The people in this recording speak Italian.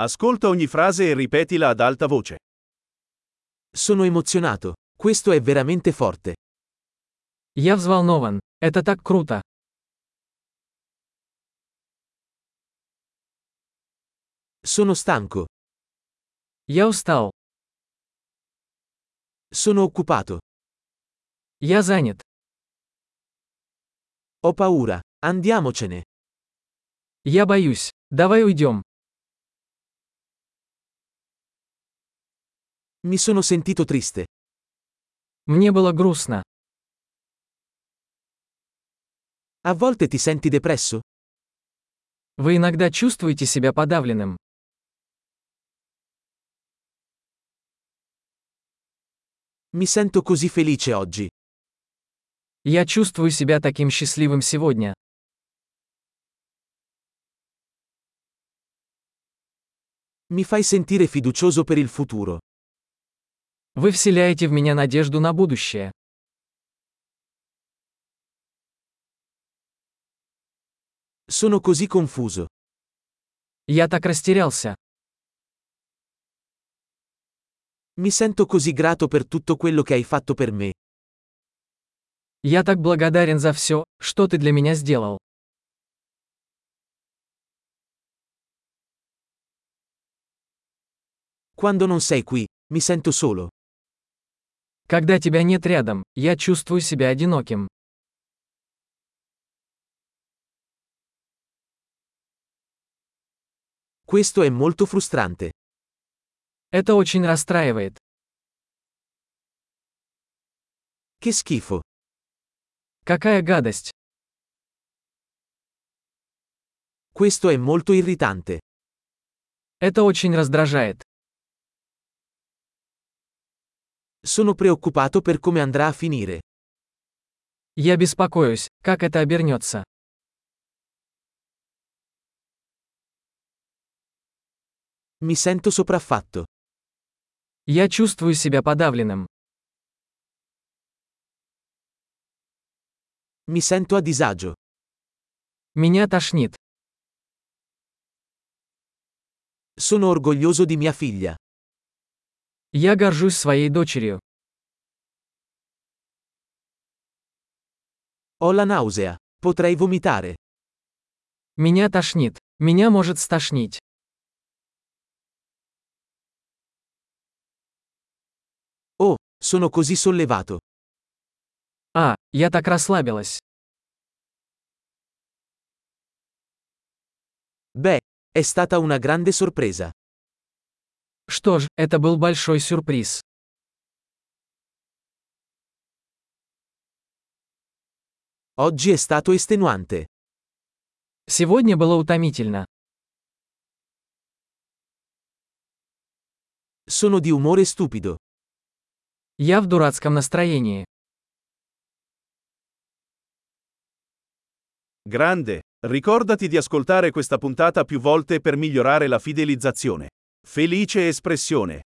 Ascolta ogni frase e ripetila ad alta voce. Sono emozionato. Questo è veramente forte. Я взволнован. Это так круто. Sono stanco. Я устал. Sono occupato. Я занят. Ho paura. Andiamocene. Я боюсь. Давай уйдем. Mi sono sentito triste. Мне было грустно. A volte ti senti depresso? Вы иногда чувствуете себя подавленным. Mi sento così felice oggi. Я чувствую себя таким счастливым сегодня. Mi fai sentire fiducioso per il futuro. Вы вселяете в меня надежду на будущее. Sono così confuso. Я так растерялся. Mi sento così grato per tutto quello che hai fatto per me. Я так благодарен за все, что ты для меня сделал. Quando non sei qui, mi sento solo. Когда тебя нет рядом, я чувствую себя одиноким. Questo è molto frustrante. Это очень расстраивает. Che schifo. Какая гадость. Questo è molto irritante. Это очень раздражает. Sono preoccupato per come andrà a finire. Я беспокоюсь, как это обернется. Mi sento sopraffatto. Я чувствую себя подавленным. Mi sento a disagio. Меня тошнит. Sono orgoglioso di mia figlia. Я горжусь своей дочерью. Ho la nausea. Potrei vomitare. Меня тошнит. Меня может стошнить. Oh, sono così sollevato. Ah, я так расслабилась. Beh, è stata una grande sorpresa. Что ж, это был большой сюрприз. Oggi è stato estenuante. Сегодня было утомительно. Sono di umore stupido. Я в дурацком настроении. Grande, ricordati di ascoltare questa puntata più volte per migliorare la fidelizzazione. Felice espressione.